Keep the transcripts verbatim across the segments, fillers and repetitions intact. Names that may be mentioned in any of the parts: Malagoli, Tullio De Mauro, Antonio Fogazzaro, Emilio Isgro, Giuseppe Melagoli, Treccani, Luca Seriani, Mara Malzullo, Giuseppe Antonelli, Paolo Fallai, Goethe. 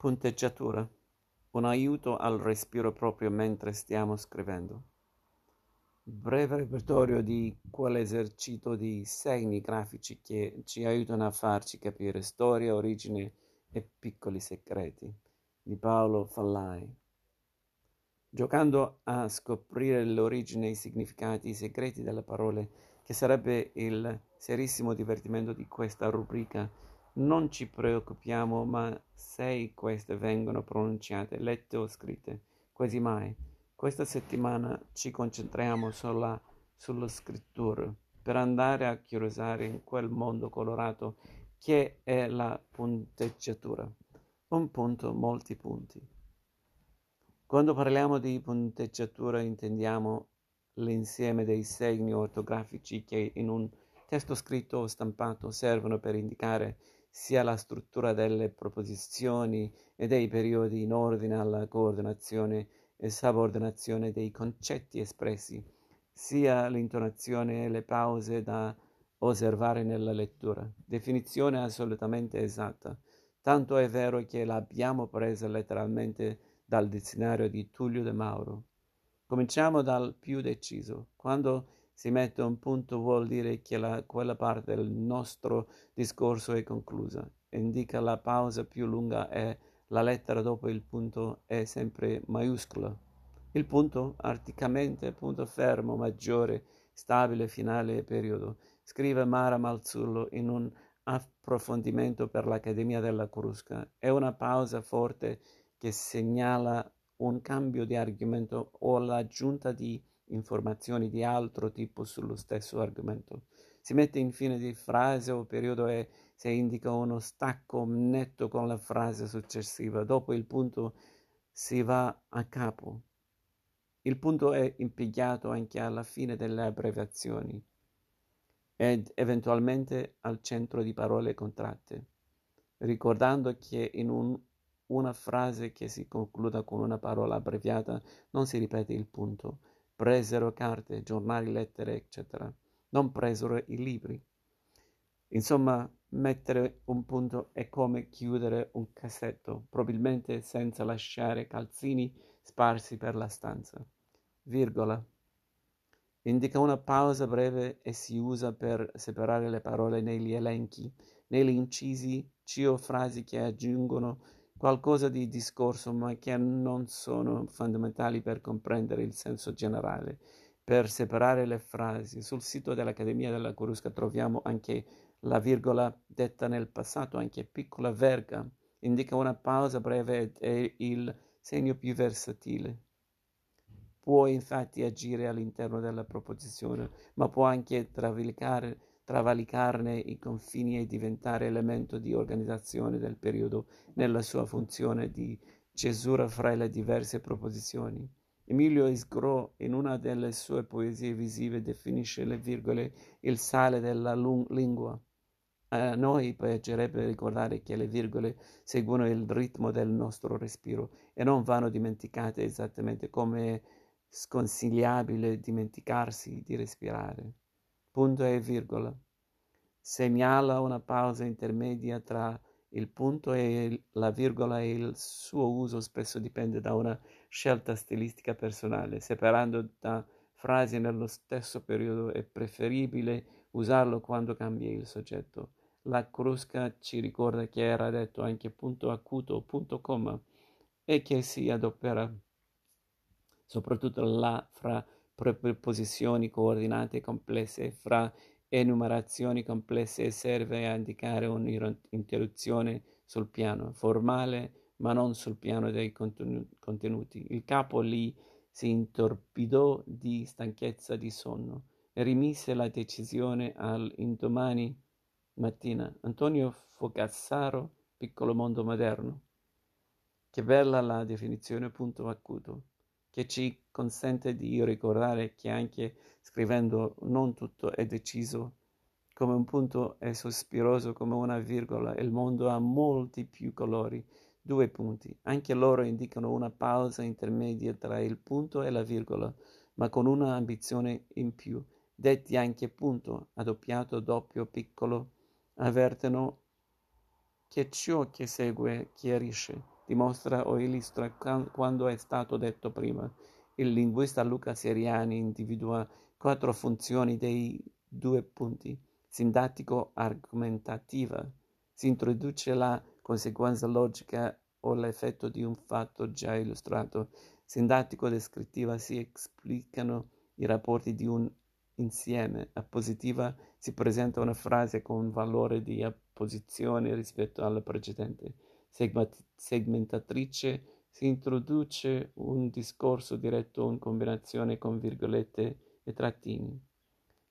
Punteggiatura, un aiuto al respiro proprio mentre stiamo scrivendo. Breve repertorio di quell'esercito di segni grafici che ci aiutano a farci capire storia, origine e piccoli segreti, di Paolo Fallai. Giocando a scoprire l'origine e i significati, i segreti delle parole, che sarebbe il serissimo divertimento di questa rubrica, non ci preoccupiamo, ma se queste vengono pronunciate, lette o scritte, quasi mai. Questa settimana ci concentriamo sulla, sulla scrittura, per andare a curiosare in quel mondo colorato che è la punteggiatura. Un punto, molti punti. Quando parliamo di punteggiatura intendiamo l'insieme dei segni ortografici che in un testo scritto o stampato servono per indicare sia la struttura delle proposizioni e dei periodi in ordine alla coordinazione e subordinazione dei concetti espressi, sia l'intonazione e le pause da osservare nella lettura. Definizione assolutamente esatta, tanto è vero che l'abbiamo presa letteralmente dal dizionario di Tullio De Mauro. Cominciamo dal più deciso. Quando si mette un punto vuol dire che la, quella parte del nostro discorso è conclusa. Indica la pausa più lunga e la lettera dopo il punto è sempre maiuscola. Il punto, articamente, punto fermo, maggiore, stabile, finale e periodo. Scrive Mara Malzullo in un approfondimento per l'Accademia della Crusca. È una pausa forte che segnala un cambio di argomento o l'aggiunta di informazioni di altro tipo sullo stesso argomento. Si mette in fine di frase o periodo e se indica uno stacco netto con la frase successiva. Dopo il punto si va a capo. Il punto è impiegato anche alla fine delle abbreviazioni ed eventualmente al centro di parole contratte, ricordando che in un Una frase che si concluda con una parola abbreviata non si ripete il punto. Presero carte, giornali, lettere, eccetera. Non presero i libri. Insomma, mettere un punto è come chiudere un cassetto, probabilmente senza lasciare calzini sparsi per la stanza. Virgola. Indica una pausa breve e si usa per separare le parole negli elenchi, negli incisi, ci o frasi che aggiungono qualcosa di discorso ma che non sono fondamentali per comprendere il senso generale, per separare le frasi. Sul sito dell'Accademia della Crusca troviamo anche la virgola, detta nel passato anche piccola verga, indica una pausa breve e il segno più versatile. Può infatti agire all'interno della proposizione, ma può anche travalicare travalicarne i confini e diventare elemento di organizzazione del periodo nella sua funzione di cesura fra le diverse proposizioni. Emilio Isgro, in una delle sue poesie visive, definisce le virgole il sale della lung- lingua. A noi piacerebbe ricordare che le virgole seguono il ritmo del nostro respiro e non vanno dimenticate, esattamente come è sconsigliabile dimenticarsi di respirare. Punto e virgola. Segnala una pausa intermedia tra il punto e il, la virgola e il suo uso spesso dipende da una scelta stilistica personale. Separando da frasi nello stesso periodo è preferibile usarlo quando cambia il soggetto. La Crusca ci ricorda che era detto anche punto acuto, punto comma, e che si adopera soprattutto là fra preposizioni coordinate complesse, fra enumerazioni complesse, e serve a indicare un'interruzione sul piano formale ma non sul piano dei contenuti. Il capo lì si intorpidò di stanchezza, di sonno, e rimise la decisione all'indomani mattina. Antonio Fogazzaro, Piccolo mondo moderno. Che bella la definizione punto acuto, che ci consente di ricordare che anche scrivendo non tutto è deciso, come un punto è sospiroso come una virgola, e il mondo ha molti più colori. Due punti, anche loro indicano una pausa intermedia tra il punto e la virgola, ma con una ambizione in più. Detti anche punto, adoppiato, doppio, piccolo, avvertono che ciò che segue chiarisce. dimostra o illustra quanto è stato detto prima. Il linguista Luca Seriani individua quattro funzioni dei due punti: sintattico-argomentativa. Si introduce la conseguenza logica o l'effetto di un fatto già illustrato. Sintattico-descrittiva: si esplicano i rapporti di un insieme. Appositiva: si presenta una frase con un valore di apposizione rispetto alla precedente. Segmentatrice: si introduce un discorso diretto in combinazione con virgolette e trattini.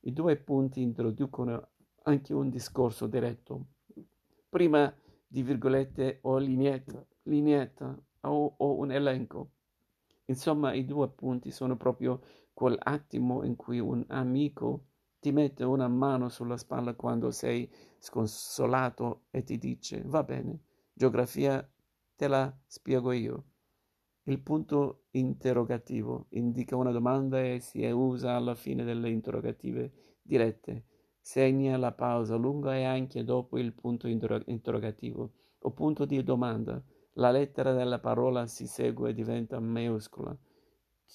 I due punti introducono anche un discorso diretto, prima di virgolette o lineetta, lineetta o, o un elenco. Insomma, i due punti sono proprio quel attimo in cui un amico ti mette una mano sulla spalla quando sei sconsolato e ti dice: va bene, geografia te la spiego io. Il punto interrogativo indica una domanda e si usa alla fine delle interrogative dirette. Segna la pausa lunga e anche dopo il punto inter- interrogativo o punto di domanda. La lettera della parola si segue e diventa maiuscola.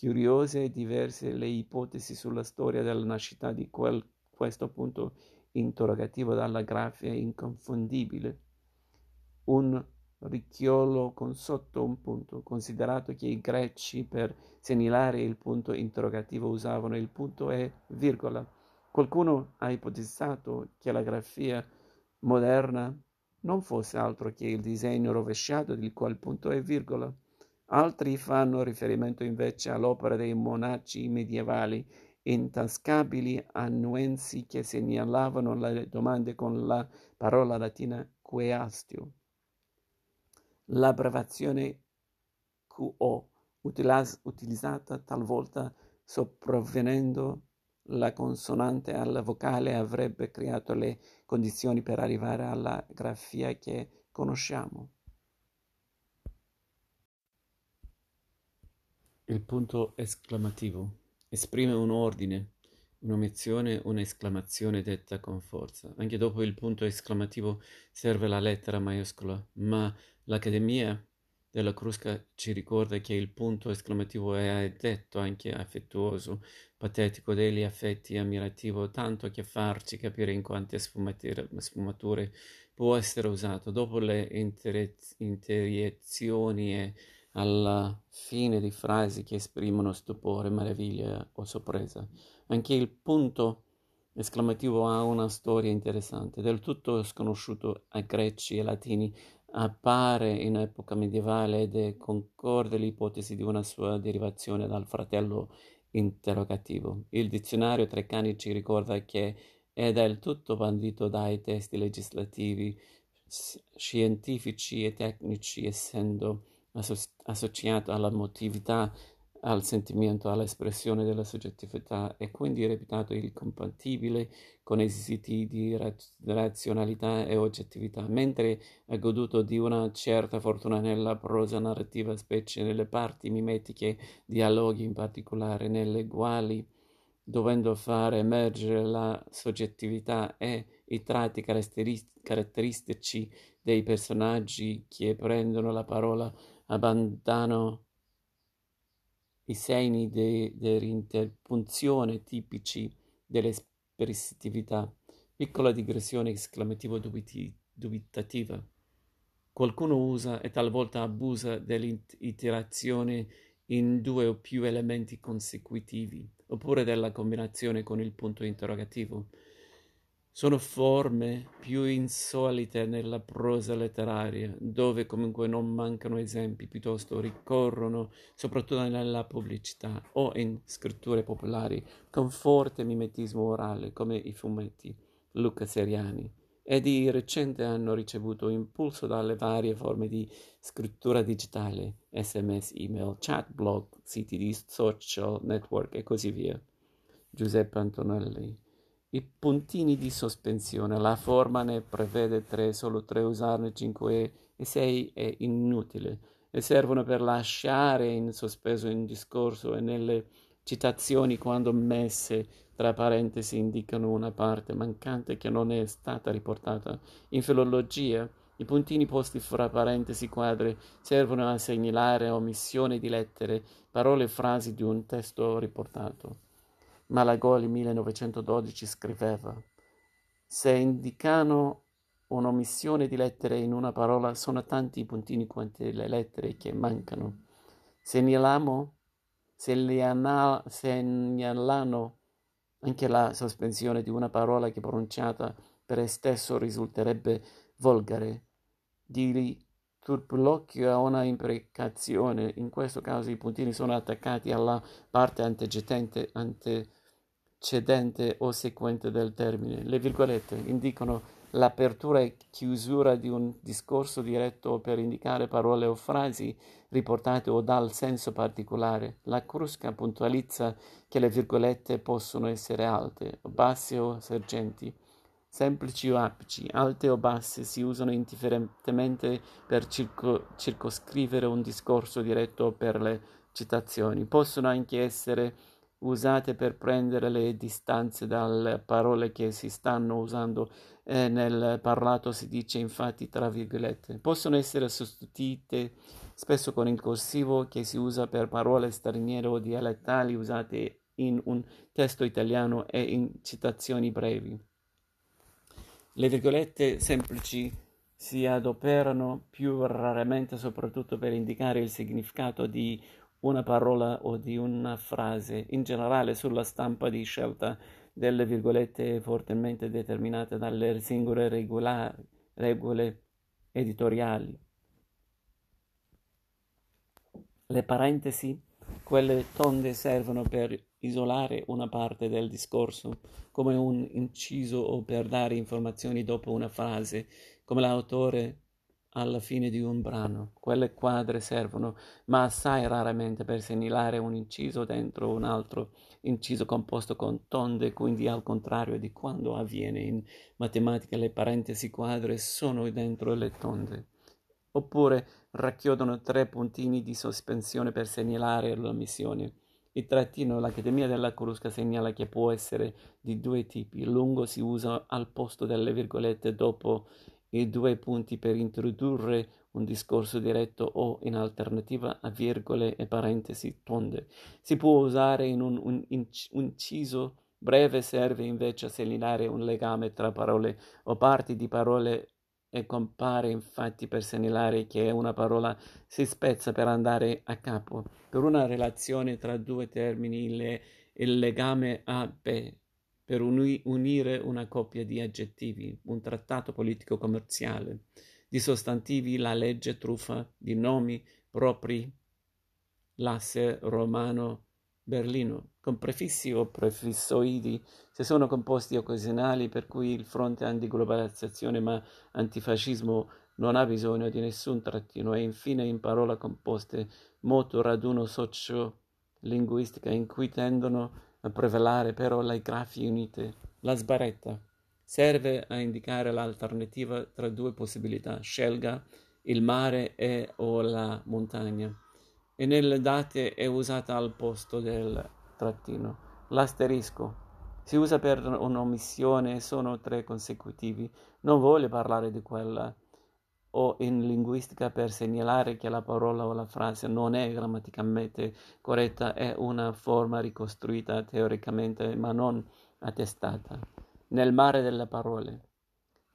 Curiose e diverse le ipotesi sulla storia della nascita di quel, questo punto interrogativo dalla grafia inconfondibile. Un ricchiolo con sotto un punto, considerato che i greci per segnalare il punto interrogativo usavano il punto e virgola. Qualcuno ha ipotizzato che la grafia moderna non fosse altro che il disegno rovesciato di quel punto e virgola. Altri fanno riferimento invece all'opera dei monaci medievali, intascabili annuensi che segnalavano le domande con la parola latina quaestio. L'abbreviazione Q O, utilizzata talvolta sopravvenendo la consonante alla vocale, avrebbe creato le condizioni per arrivare alla grafia che conosciamo. Il punto esclamativo esprime un ordine, un'omissione, un'esclamazione detta con forza. Anche dopo il punto esclamativo serve la lettera maiuscola, ma l'Accademia della Crusca ci ricorda che il punto esclamativo è detto anche affettuoso, patetico degli affetti, ammirativo, tanto che farci capire in quante sfumature può essere usato. Dopo le interiezioni e alla fine di frasi che esprimono stupore, meraviglia o sorpresa. Anche il punto esclamativo ha una storia interessante. Del tutto sconosciuto a greci e latini, appare in epoca medievale ed è concorde l'ipotesi di una sua derivazione dal fratello interrogativo. Il dizionario Treccani ci ricorda che è del tutto bandito dai testi legislativi, scientifici e tecnici, essendo associato alla motività, al sentimento, all'espressione della soggettività, e quindi reputato incompatibile con esiti di raz- razionalità e oggettività, mentre ha goduto di una certa fortuna nella prosa narrativa, specie nelle parti mimetiche, dialoghi in particolare, nelle quali, dovendo far emergere la soggettività e i tratti caratterist- caratteristici dei personaggi che prendono la parola, abbandonano i segni de- dell'interpunzione tipici dell'espressività. Piccola digressione esclamativa dubiti- dubitativa. Qualcuno usa e talvolta abusa dell'iterazione in due o più elementi consecutivi, oppure della combinazione con il punto interrogativo. Sono forme più insolite nella prosa letteraria, dove comunque non mancano esempi, piuttosto ricorrono soprattutto nella pubblicità o in scritture popolari, con forte mimetismo orale, come i fumetti Luca Seriani, e di recente hanno ricevuto impulso dalle varie forme di scrittura digitale, S M S, email, chat, blog, siti di social network e così via. Giuseppe Antonelli. I puntini di sospensione, la forma ne prevede tre, solo tre, usarne cinque e sei è inutile, e servono per lasciare in sospeso un discorso, e nelle citazioni, quando messe tra parentesi, indicano una parte mancante che non è stata riportata. In filologia I puntini posti fra parentesi quadri servono a segnalare omissioni di lettere, parole e frasi di un testo riportato. Malagoli millenovecentododici scriveva: se indicano un'omissione di lettere in una parola, sono tanti i puntini quante le lettere che mancano. Segnaliamo, segnalano, segnalano anche la sospensione di una parola che pronunciata per estesso risulterebbe volgare. Di turpilocchio a una imprecazione. In questo caso i puntini sono attaccati alla parte antecedente, antecedente o seguente del termine. Le virgolette indicano l'apertura e chiusura di un discorso diretto per indicare parole o frasi riportate o dal senso particolare. La crusca puntualizza che le virgolette possono essere alte, basse o sergenti, semplici o apici. Alte o basse si usano indifferentemente per circo- circoscrivere un discorso diretto o per le citazioni. Possono anche essere usate per prendere le distanze dalle parole che si stanno usando. Eh, nel parlato si dice infatti tra virgolette. Possono essere sostituite spesso con il corsivo che si usa per parole straniere o dialettali usate in un testo italiano e in citazioni brevi. Le virgolette semplici si adoperano più raramente, soprattutto per indicare il significato di una parola o di una frase. In generale, sulla stampa di scelta delle virgolette è fortemente determinata dalle singole regola- regole editoriali. Le parentesi, quelle tonde, servono per isolare una parte del discorso, come un inciso o per dare informazioni dopo una frase, come l'autore alla fine di un brano. Quelle quadre servono, ma assai raramente, per segnalare un inciso dentro un altro inciso composto con tonde, quindi al contrario di quando avviene in matematica, le parentesi quadre sono dentro le tonde. Oppure racchiudono tre puntini di sospensione per segnalare l'omissione. Il trattino, l'Accademia della Crusca segnala che può essere di due tipi. Lungo si usa al posto delle virgolette dopo i due punti per introdurre un discorso diretto o, in alternativa, a virgole e parentesi tonde. Si può usare in un, un inciso breve, serve invece a segnalare un legame tra parole o parti di parole e compare infatti per segnalare che una parola si spezza per andare a capo. Per una relazione tra due termini, le, il legame A B, per uni, unire una coppia di aggettivi, un trattato politico commerciale, di sostantivi, la legge truffa, di nomi propri, l'asse romano Berlino, con prefissi o prefissoidi, se sono composti occasionali, per cui il fronte antiglobalizzazione ma antifascismo non ha bisogno di nessun trattino. E infine in parola composte, moto raduno socio-linguistica, in cui tendono a prevalere però le grafie unite. La sbarretta serve a indicare l'alternativa tra due possibilità: scelga il mare e o la montagna, e nelle date è usata al posto del trattino. L'asterisco si usa per un'omissione e sono tre consecutivi. Non vuole parlare di quella, o in linguistica per segnalare che la parola o la frase non è grammaticamente corretta, è una forma ricostruita teoricamente ma non attestata. Nel mare delle parole,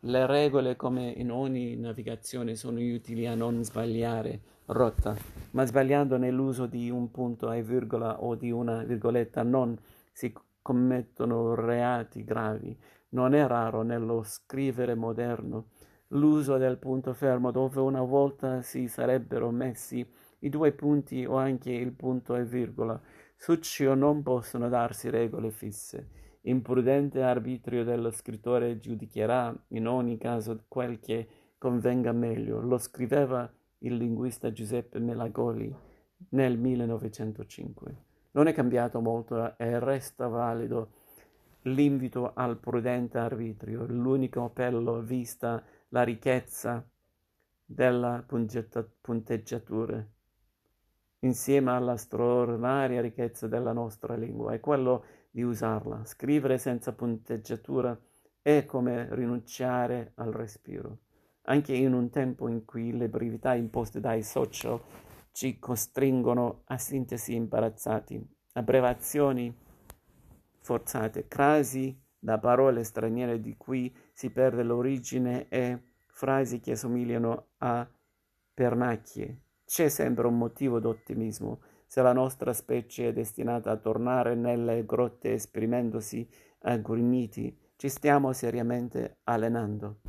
le regole, come in ogni navigazione, sono utili a non sbagliare rotta, ma sbagliando nell'uso di un punto e virgola o di una virgoletta non si commettono reati gravi. Non è raro nello scrivere moderno l'uso del punto fermo, dove una volta si sarebbero messi i due punti o anche il punto e virgola. Su ciò non possono darsi regole fisse. Imprudente arbitrio dello scrittore giudicherà in ogni caso quel che convenga meglio. Lo scriveva il linguista Giuseppe Melagoli nel millenovecentocinque. Non è cambiato molto e resta valido l'invito al prudente arbitrio. L'unico appello, vista la ricchezza della punteggiat- punteggiatura insieme alla straordinaria ricchezza della nostra lingua, è quello di usarla. Scrivere senza punteggiatura è come rinunciare al respiro. anche in un tempo in cui le brevità imposte dai social ci costringono a sintesi imbarazzati, abbreviazioni forzate, crasi da parole straniere di cui si perde l'origine e frasi che assomigliano a pernacchie. C'è sempre un motivo d'ottimismo. Se la nostra specie è destinata a tornare nelle grotte esprimendosi a grugniti, ci stiamo seriamente allenando.